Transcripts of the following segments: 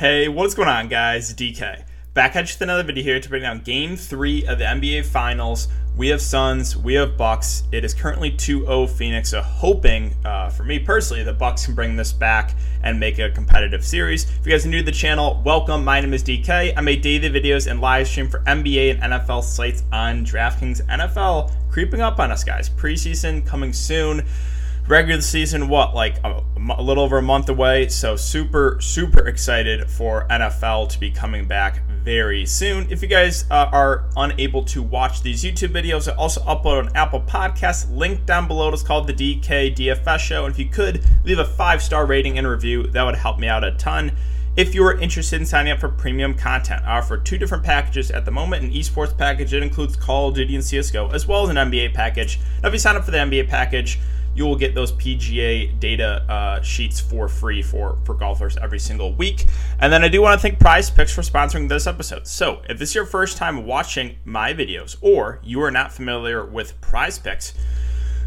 Hey, what's going on, guys? DK. Back at you with another video here to break down Game 3 of the NBA Finals. We have Suns, we have Bucks. It is currently 2-0 Phoenix, so hoping, for me personally, the Bucks can bring this back and make it a competitive series. If you guys are new to the channel, welcome. My name is DK. I make daily videos and live stream for NBA and NFL sites on DraftKings. NFL creeping up on us, guys. Preseason coming soon. Regular season, a little over a month away, so super excited for NFL to be coming back very soon. If you guys are unable to watch these YouTube videos, I also upload on Apple Podcasts, link down below. It's called the DK DFS Show, and if you could leave a 5-star rating and review, that would help me out a ton. If you are interested in signing up for premium content, I offer two different packages at the moment. An esports package, it includes Call of Duty and CS:GO, as well as an NBA package. Now, if you sign up for the NBA package, you will get those PGA data sheets for free for golfers every single week. And then I do want to thank Prize Picks for sponsoring this episode. So if this is your first time watching my videos or you are not familiar with Prize Picks,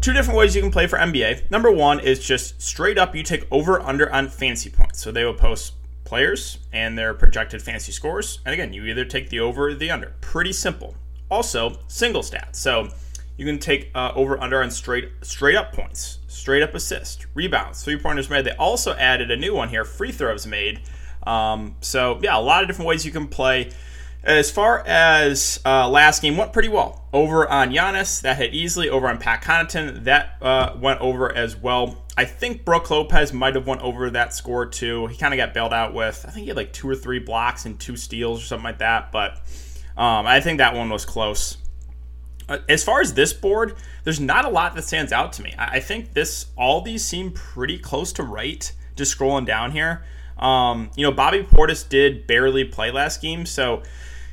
two different ways you can play for NBA. Number one is just straight up you take over under on fantasy points. So they will post players and their projected fantasy scores. And again, you either take the over or the under. Pretty simple. Also, single stats. So you can take over-under on straight-up points, straight-up assists, rebounds, three-pointers made. They also added a new one here, free throws made. So, yeah, a lot of different ways you can play. As far as last game, went pretty well. Over on Giannis, that hit easily. Over on Pat Connaughton, that went over as well. I think Brook Lopez might have went over that score, too. He kind of got bailed out with, I think he had like 2 or 3 blocks and 2 steals or something like that. But I think that one was close. As far as this board, there's not a lot that stands out to me. I think all these seem pretty close to right, just scrolling down here. Bobby Portis did barely play last game, so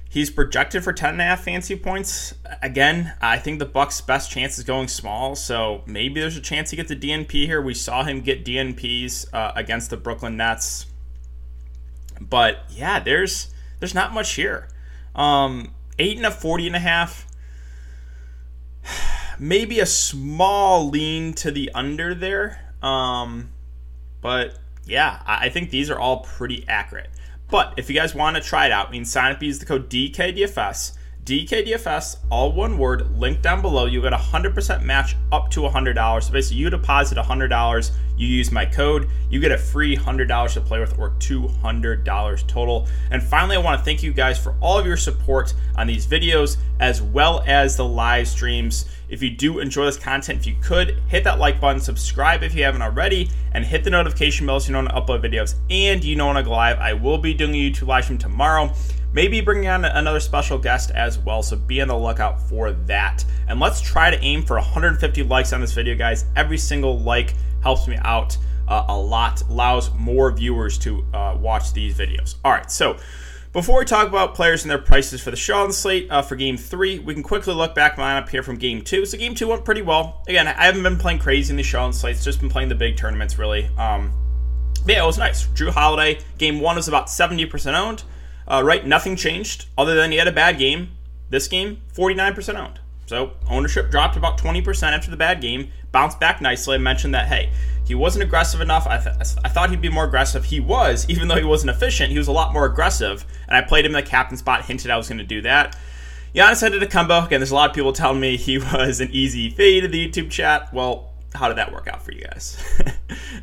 he's projected for 10.5 fantasy points. Again, I think the Bucks' best chance is going small, so maybe there's a chance he gets a DNP here. We saw him get DNPs against the Brooklyn Nets. But, yeah, there's not much here. 8 and a 40.5. Maybe a small lean to the under there. But, yeah, I think these are all pretty accurate. But if you guys want to try it out, you can sign up, use the code DKDFS. DKDFS, all one word, link down below. You'll get a 100% match up to $100. So basically, you deposit $100, you use my code, you get a free $100 to play with, or $200 total. And finally, I want to thank you guys for all of your support on these videos, as well as the live streams. If you do enjoy this content, if you could, hit that like button, subscribe if you haven't already, and hit the notification bell so you know when I upload videos and you know when I go live. I will be doing a YouTube live stream tomorrow, maybe bringing on another special guest as well, so be on the lookout for that. And let's try to aim for 150 likes on this video, guys. Every single like helps me out a lot, allows more viewers to watch these videos. All right, so before we talk about players and their prices for the show on the slate for Game 3, we can quickly look back my lineup here from Game 2. So Game 2 went pretty well. Again, I haven't been playing crazy in the show on the slate. It's just been playing the big tournaments, really. But yeah, it was nice. Jrue Holiday, Game 1 was about 70% owned. Right, nothing changed other than he had a bad game. This game, 49% owned. So ownership dropped about 20% after the bad game. Bounced back nicely. I mentioned that, hey, he wasn't aggressive enough. I thought he'd be more aggressive. He was, even though he wasn't efficient, he was a lot more aggressive. And I played him in the captain spot, hinted I was going to do that. Giannis headed a combo. Again, there's a lot of people telling me he was an easy fade in the YouTube chat. Well, how did that work out for you guys?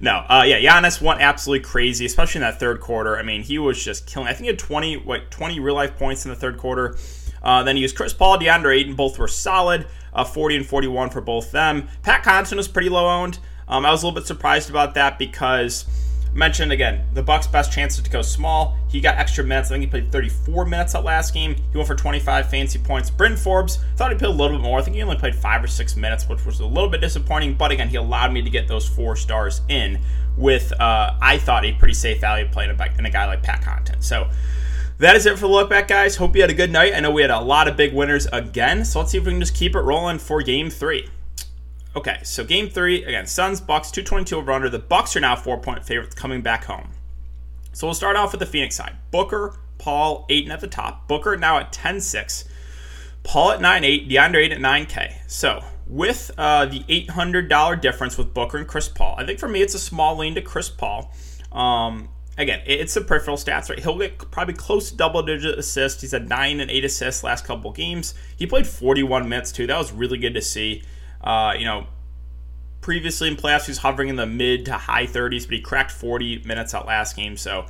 Giannis went absolutely crazy, especially in that third quarter. I mean, he was just killing. I think he had 20 real-life points in the third quarter. Then he used Chris Paul, DeAndre Ayton. Both were solid, 40 and 41 for both them. Pat Connaughton was pretty low-owned. I was a little bit surprised about that because, mentioned again, the Bucks' best chances to go small. He got extra minutes. I think he played 34 minutes that last game. He went for 25 fantasy points. Bryn Forbes, thought he played a little bit more. I think he only played 5 or 6 minutes, which was a little bit disappointing. But again, he allowed me to get those 4 stars in with, I thought, a pretty safe value play in a guy like Pat Connaughton. So that is it for the look back, guys. Hope you had a good night. I know we had a lot of big winners again. So let's see if we can just keep it rolling for Game 3. Okay, so Game 3, again, Suns, Bucks, 222 over under. The Bucks are now 4-point favorites coming back home. So we'll start off with the Phoenix side. Booker, Paul, Ayton at the top. Booker now at 10.6. Paul at 9.8. DeAndre Ayton at 9K. So with the $800 difference with Booker and Chris Paul, I think for me it's a small lean to Chris Paul. again, it's some peripheral stats, right? He'll get probably close to double-digit assists. He's had 9 and 8 assists last couple games. He played 41 minutes, too. That was really good to see. Previously in playoffs, he was hovering in the mid to high 30s, but he cracked 40 minutes out last game. So,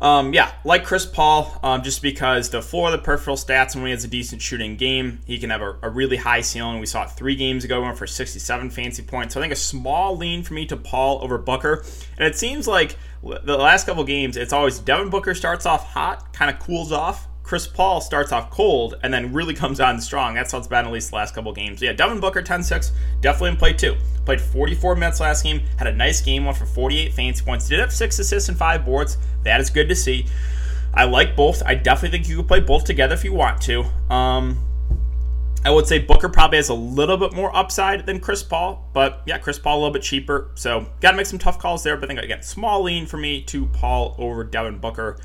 like Chris Paul, just because the floor of the peripheral stats, when he has a decent shooting game, he can have a really high ceiling. We saw it 3 games ago, going for 67 fancy points. So I think a small lean for me to Paul over Booker. And it seems like the last couple games, it's always Devin Booker starts off hot, kind of cools off. Chris Paul starts off cold and then really comes on strong. That's how it's been at least the last couple games. So yeah, Devin Booker, 10-6, definitely in play two. Played 44 minutes last game, had a nice game, went for 48 fancy points. Did have 6 assists and 5 boards. That is good to see. I like both. I definitely think you can play both together if you want to. I would say Booker probably has a little bit more upside than Chris Paul, but yeah, Chris Paul a little bit cheaper. So got to make some tough calls there, but I think, again, small lean for me to Paul over Devin Booker.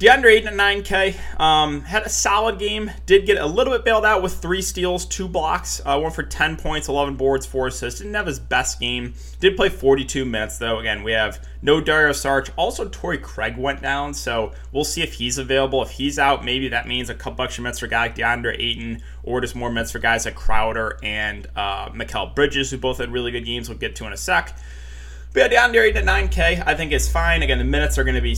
DeAndre Ayton at 9K, had a solid game, did get a little bit bailed out with 3 steals, 2 blocks, one for 10 points, 11 boards, 4 assists, didn't have his best game, did play 42 minutes though. Again, we have no Dario Šarić, also Torrey Craig went down, so we'll see if he's available. If he's out, maybe that means a couple extra minutes for a guy like DeAndre Ayton, or just more minutes for guys like Crowder and Mikal Bridges, who both had really good games we'll get to in a sec. But yeah, DeAndre Ayton at 9K, I think is fine. Again, the minutes are going to be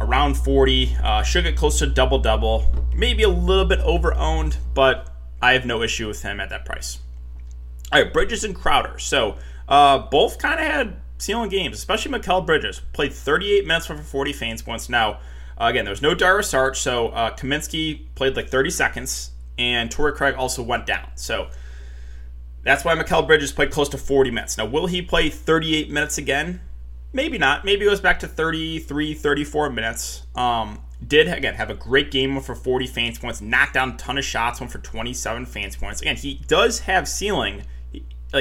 around 40, should get close to double-double, maybe a little bit over-owned, but I have no issue with him at that price. All right, Bridges and Crowder. So both kind of had ceiling games, especially Mikal Bridges. Played 38 minutes for 40 fancy points. Now, again, there was no Dario Šarić, so Kaminsky played like 30 seconds, and Torrey Craig also went down. So that's why Mikal Bridges played close to 40 minutes. Now, will he play 38 minutes again? Maybe not. Maybe it goes back to 33, 34 minutes. Did, again, have a great game, one for 40 fancy points, knocked down a ton of shots, one for 27 fancy points. Again, he does have ceiling.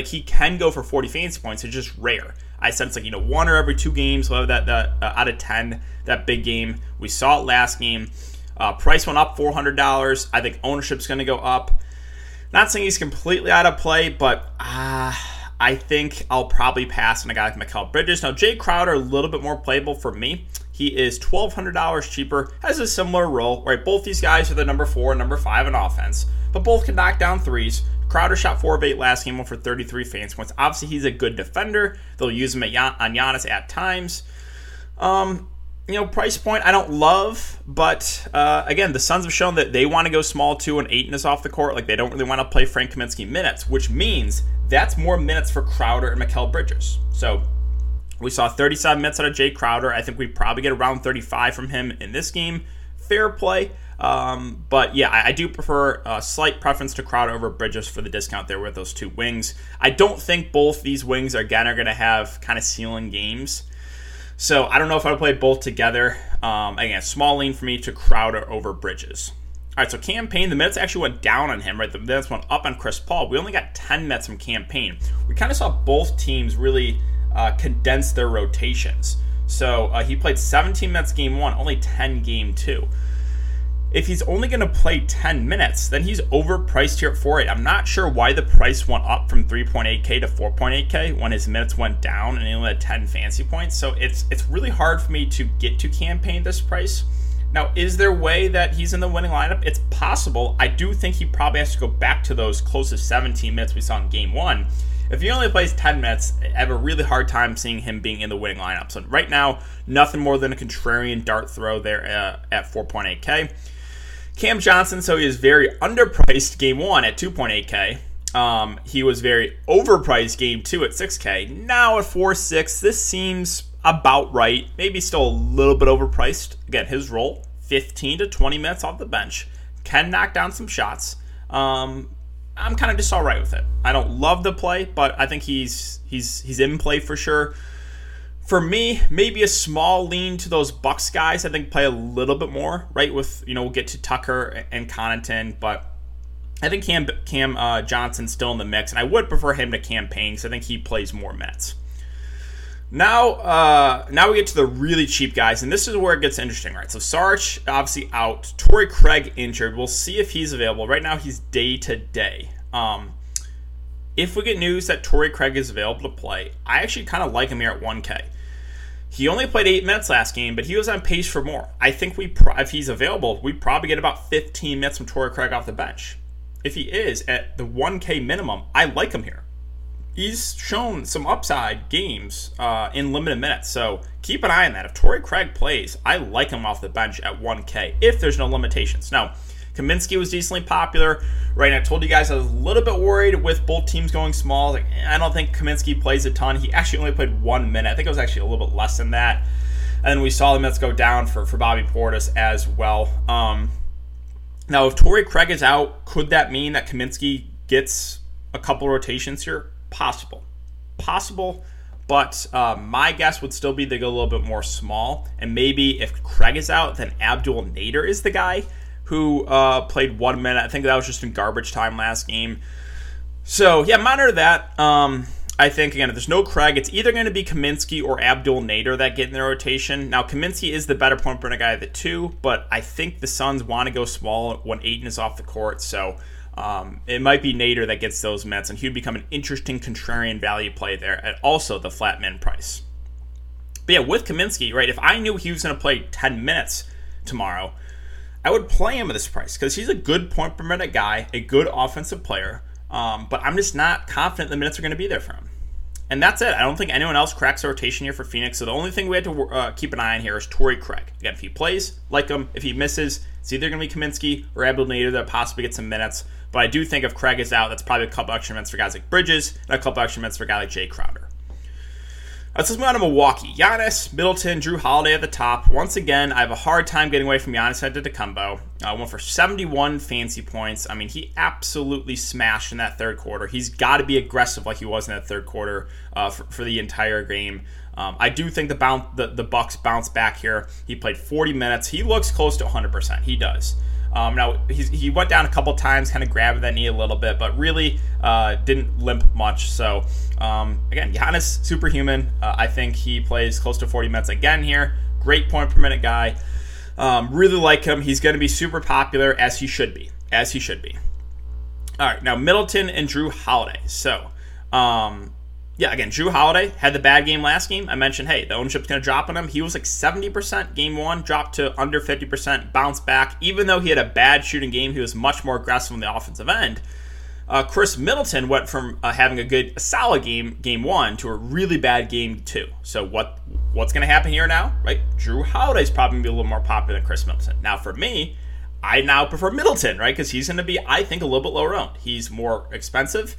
He can go for 40 fancy points. It's just rare. I said it's one or every 2 games, we'll have that out of 10, that big game. We saw it last game. Price went up $400. I think ownership's going to go up. Not saying he's completely out of play, but I think I'll probably pass on a guy like Mikal Bridges. Now, Jay Crowder, a little bit more playable for me. He is $1,200 cheaper, has a similar role, right? Both these guys are the number 4 and number 5 in offense, but both can knock down threes. Crowder shot 4 of 8 last game, went for 33 fancy points. Obviously, he's a good defender. They'll use him on Giannis at times. Price point I don't love, but again, the Suns have shown that they want to go small too, and Ayton is off the court. They don't really want to play Frank Kaminsky minutes, which means that's more minutes for Crowder and Mikal Bridges. So we saw 37 minutes out of Jay Crowder. I think we probably get around 35 from him in this game. Fair play. But yeah, I do prefer a slight preference to Crowder over Bridges for the discount there with those 2 wings. I don't think both these wings, are going to have kind of ceiling games. So I don't know if I would play both together. Again, small lean for me to Crowder over Bridges. All right, so Cam Payne, the minutes actually went down on him, right? The minutes went up on Chris Paul. We only got 10 minutes from Cam Payne. We kind of saw both teams really condense their rotations. So he played 17 minutes game 1, only 10 game 2. If he's only going to play 10 minutes, then he's overpriced here at 4.8. I'm not sure why the price went up from 3.8K to 4.8K when his minutes went down and he only had 10 fancy points. So it's really hard for me to get to Cam Payne at this price. Now, is there a way that he's in the winning lineup? It's possible. I do think he probably has to go back to those closest 17 minutes we saw in game 1. If he only plays 10 minutes, I have a really hard time seeing him being in the winning lineup. So right now, nothing more than a contrarian dart throw there at 4.8K. Cam Johnson, so he is very underpriced game 1 at 2.8K. He was very overpriced game 2 at 6K. Now at 4.6, this seems about right. Maybe still a little bit overpriced. Again, his role, 15 to 20 minutes off the bench. Can knock down some shots. I'm kind of just all right with it. I don't love the play, but I think he's in play for sure. For me, maybe a small lean to those Bucks guys. I think play a little bit more, right? With we'll get to Tucker and Connaughton, but I think Cam Johnson's still in the mix, and I would prefer him to Cam Payne because I think he plays more minutes. Now we get to the really cheap guys, and this is where it gets interesting, right? So Šarić obviously out, Torrey Craig injured. We'll see if he's available. Right now he's day to day. If we get news that Torrey Craig is available to play, I actually kind of like him here at 1K. He only played 8 minutes last game, but he was on pace for more. I think if he's available, we probably get about 15 minutes from Torrey Craig off the bench. If he is at the 1K minimum, I like him here. He's shown some upside games in limited minutes, so keep an eye on that. If Torrey Craig plays, I like him off the bench at 1K if there's no limitations. Now, Kaminsky was decently popular, right? And I told you guys I was a little bit worried with both teams going small. Like, I don't think Kaminsky plays a ton. He actually only played 1 minute. I think it was actually a little bit less than that. And we saw the minutes go down for Bobby Portis as well. Now, if Torrey Craig is out, could that mean that Kaminsky gets a couple rotations here? Possible. But my guess would still be they go a little bit more small. And maybe if Craig is out, then Abdel Nader is the guy who played 1 minute. I think that was just in garbage time last game. So, yeah, monitor that. I think, again, if there's no Craig, it's either going to be Kaminsky or Abdel Nader that get in the rotation. Now, Kaminsky is the better point guard guy of the two, but I think the Suns want to go small when Ayton is off the court. So, it might be Nader that gets those minutes, and he would become an interesting contrarian value play there at also the flat min price. But, yeah, with Kaminsky, right, if I knew he was going to play 10 minutes tomorrow, I would play him at this price because he's a good point per minute guy, a good offensive player, but I'm just not confident the minutes are going to be there for him. And that's it. I don't think anyone else cracks the rotation here for Phoenix, so the only thing we had to keep an eye on here is Torrey Craig. Again, if he plays, like him. If he misses, it's either going to be Kaminsky or Abdel Nader that possibly gets some minutes, but I do think if Craig is out, that's probably a couple extra minutes for guys like Bridges and a couple extra minutes for a guy like Jay Crowder. Let's just move on to Milwaukee. Giannis, Middleton, Jrue Holiday at the top. Once again, I have a hard time getting away from Giannis Antetokounmpo. Went for 71 fancy points. I mean, he absolutely smashed in that third quarter. He's got to be aggressive like he was in that third quarter for the entire game. I do think the Bucks bounce back here. He played 40 minutes. He looks close to 100%. He does. Now, he went down a couple times, kind of grabbed that knee a little bit, but really didn't limp much. So, again, Giannis, superhuman. I think he plays close to 40 minutes again here. Great point per minute guy. Really like him. He's going to be super popular, as he should be. All right, now Middleton and Jrue Holiday. So, yeah, again, Jrue Holiday had the bad game last game. I mentioned, hey, the ownership's going to drop on him. He was like 70% game one, dropped to under 50%, bounced back. Even though he had a bad shooting game, he was much more aggressive on the offensive end. Khris Middleton went from having a solid game, game one, to a really bad game two. So what's going to happen here now, right? Jrue Holiday's probably going to be a little more popular than Khris Middleton. Now, for me, I now prefer Middleton, right? Because he's going to be, I think, a little bit lower owned. He's more expensive.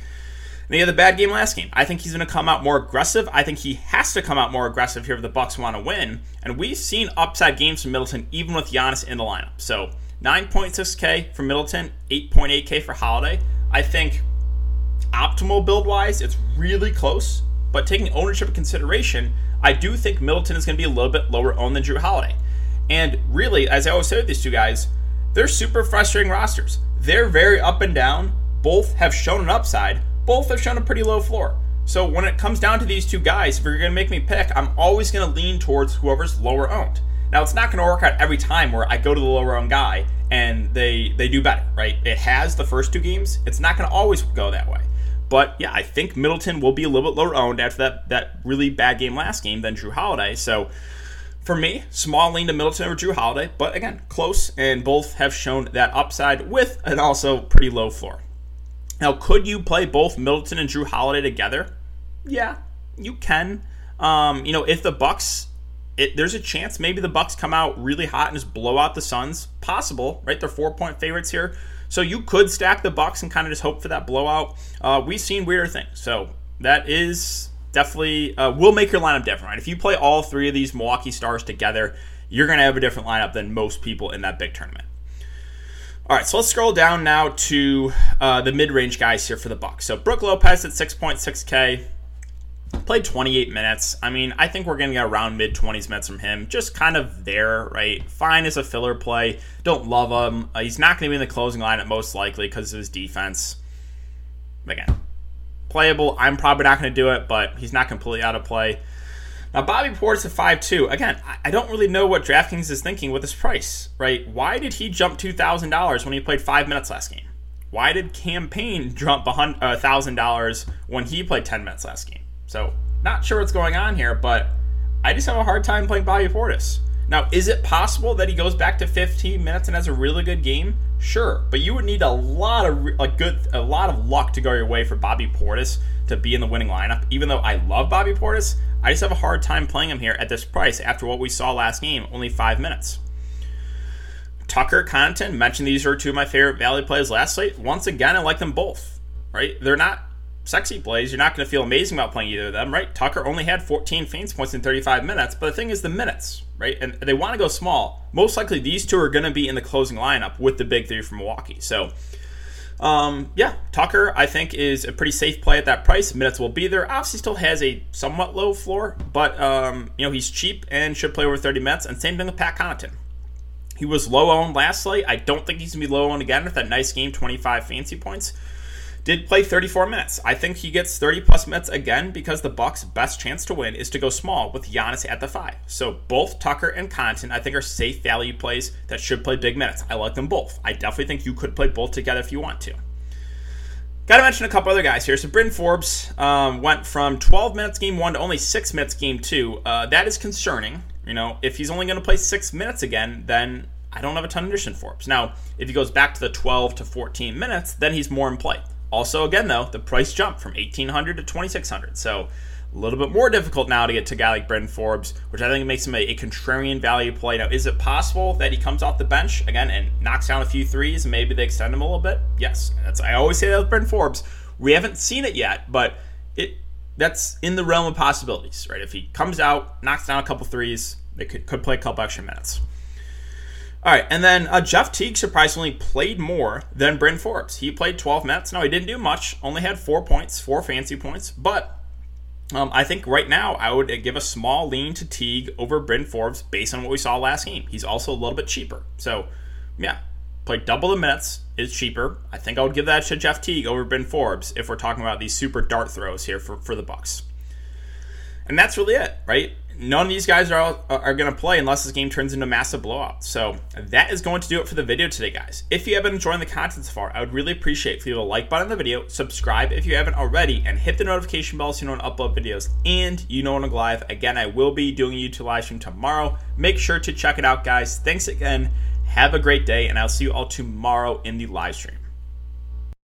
And he had the bad game last game. I think he's going to come out more aggressive. I think he has to come out more aggressive here if the Bucks want to win. And we've seen upside games from Middleton, even with Giannis in the lineup. So 9.6K for Middleton, 8.8K for Holiday. I think optimal build-wise, it's really close. But taking ownership into consideration, I do think Middleton is going to be a little bit lower owned than Jrue Holiday. And really, as I always say with these two guys, they're super frustrating rosters. They're very up and down. Both have shown an upside. Both have shown a pretty low floor. So when it comes down to these two guys, if you're going to make me pick, I'm always going to lean towards whoever's lower owned. Now, it's not going to work out every time where I go to the lower owned guy and they do better, right? It has the first two games. It's not going to always go that way. But, yeah, I think Middleton will be a little bit lower owned after that really bad game last game than Jrue Holiday. So, for me, small lean to Middleton over Jrue Holiday. But, again, close, and both have shown that upside with an also pretty low floor. Now, could you play both Middleton and Jrue Holiday together? Yeah, you can. If the Bucks, there's a chance maybe the Bucks come out really hot and just blow out the Suns. Possible, right? They're 4-point favorites here. So you could stack the Bucks and kind of just hope for that blowout. We've seen weirder things. So that is definitely, will make your lineup different, right? If you play all three of these Milwaukee Stars together, you're going to have a different lineup than most people in that big tournament. All right, so let's scroll down now to the mid-range guys here for the Bucks. So Brook Lopez at 6.6K, played 28 minutes. I mean, I think we're going to get around mid-20s minutes from him. Just kind of there, right? Fine as a filler play. Don't love him. He's not going to be in the closing lineup most likely because of his defense. Again, playable. I'm probably not going to do it, but he's not completely out of play. Now, Bobby Portis at 5.2. Again, I don't really know what DraftKings is thinking with this price, right? Why did he jump $2,000 when he played 5 minutes last game? Why did Cam Payne jump $1,000 when he played 10 minutes last game? So, not sure what's going on here, but I just have a hard time playing Bobby Portis. Now, is it possible that he goes back to 15 minutes and has a really good game? Sure, but you would need a lot of luck to go your way for Bobby Portis to be in the winning lineup. Even though I love Bobby Portis, I just have a hard time playing him here at this price after what we saw last game, only 5 minutes. Tucker, Connaughton, mentioned these are two of my favorite value plays last night. Once again, I like them both, right? They're not sexy plays. You're not going to feel amazing about playing either of them, right? Tucker only had 14 fantasy points in 35 minutes, but the thing is the minutes, right? And they want to go small. Most likely, these two are going to be in the closing lineup with the big three from Milwaukee. So, Tucker, I think, is a pretty safe play at that price. Minutes will be there. Obviously, still has a somewhat low floor, but, he's cheap and should play over 30 minutes. And same thing with Pat Connaughton. He was low-owned last night. I don't think he's going to be low-owned again with that nice game, 25 fantasy points. Did play 34 minutes. I think he gets 30-plus minutes again because the Bucks' best chance to win is to go small with Giannis at the 5. So both Tucker and Connaughton, I think, are safe value plays that should play big minutes. I like them both. I definitely think you could play both together if you want to. Got to mention a couple other guys here. So Bryn Forbes went from 12 minutes game 1 to only 6 minutes game 2. That is concerning. You know, if he's only going to play 6 minutes again, then I don't have a ton of interest in Forbes. Now, if he goes back to the 12 to 14 minutes, then he's more in play. Also, again, though, the price jumped from $1,800 to $2,600. So a little bit more difficult now to get to a guy like Bryn Forbes, which I think makes him a contrarian value play. Now, is it possible that he comes off the bench again and knocks down a few threes? And maybe they extend him a little bit. Yes, I always say that with Bryn Forbes. We haven't seen it yet, but that's in the realm of possibilities, right? If he comes out, knocks down a couple threes, they could play a couple extra minutes. All right, and then Jeff Teague surprisingly played more than Bryn Forbes. He played 12 minutes. Now, he didn't do much, only had 4 points, 4 fantasy points, but I think right now I would give a small lean to Teague over Bryn Forbes based on what we saw last game. He's also a little bit cheaper. So, yeah, played double the minutes. Is cheaper. I think I would give that to Jeff Teague over Bryn Forbes if we're talking about these super dart throws here for the Bucks. And that's really it, right? None of these guys are going to play unless this game turns into massive blowouts. So that is going to do it for the video today, guys. If you have been enjoying the content so far, I would really appreciate for you to like button on the video, subscribe if you haven't already, and hit the notification bell so you know when I upload videos and you know when I go live. Again, I will be doing a YouTube live stream tomorrow. Make sure to check it out, guys. Thanks again. Have a great day, and I'll see you all tomorrow in the live stream.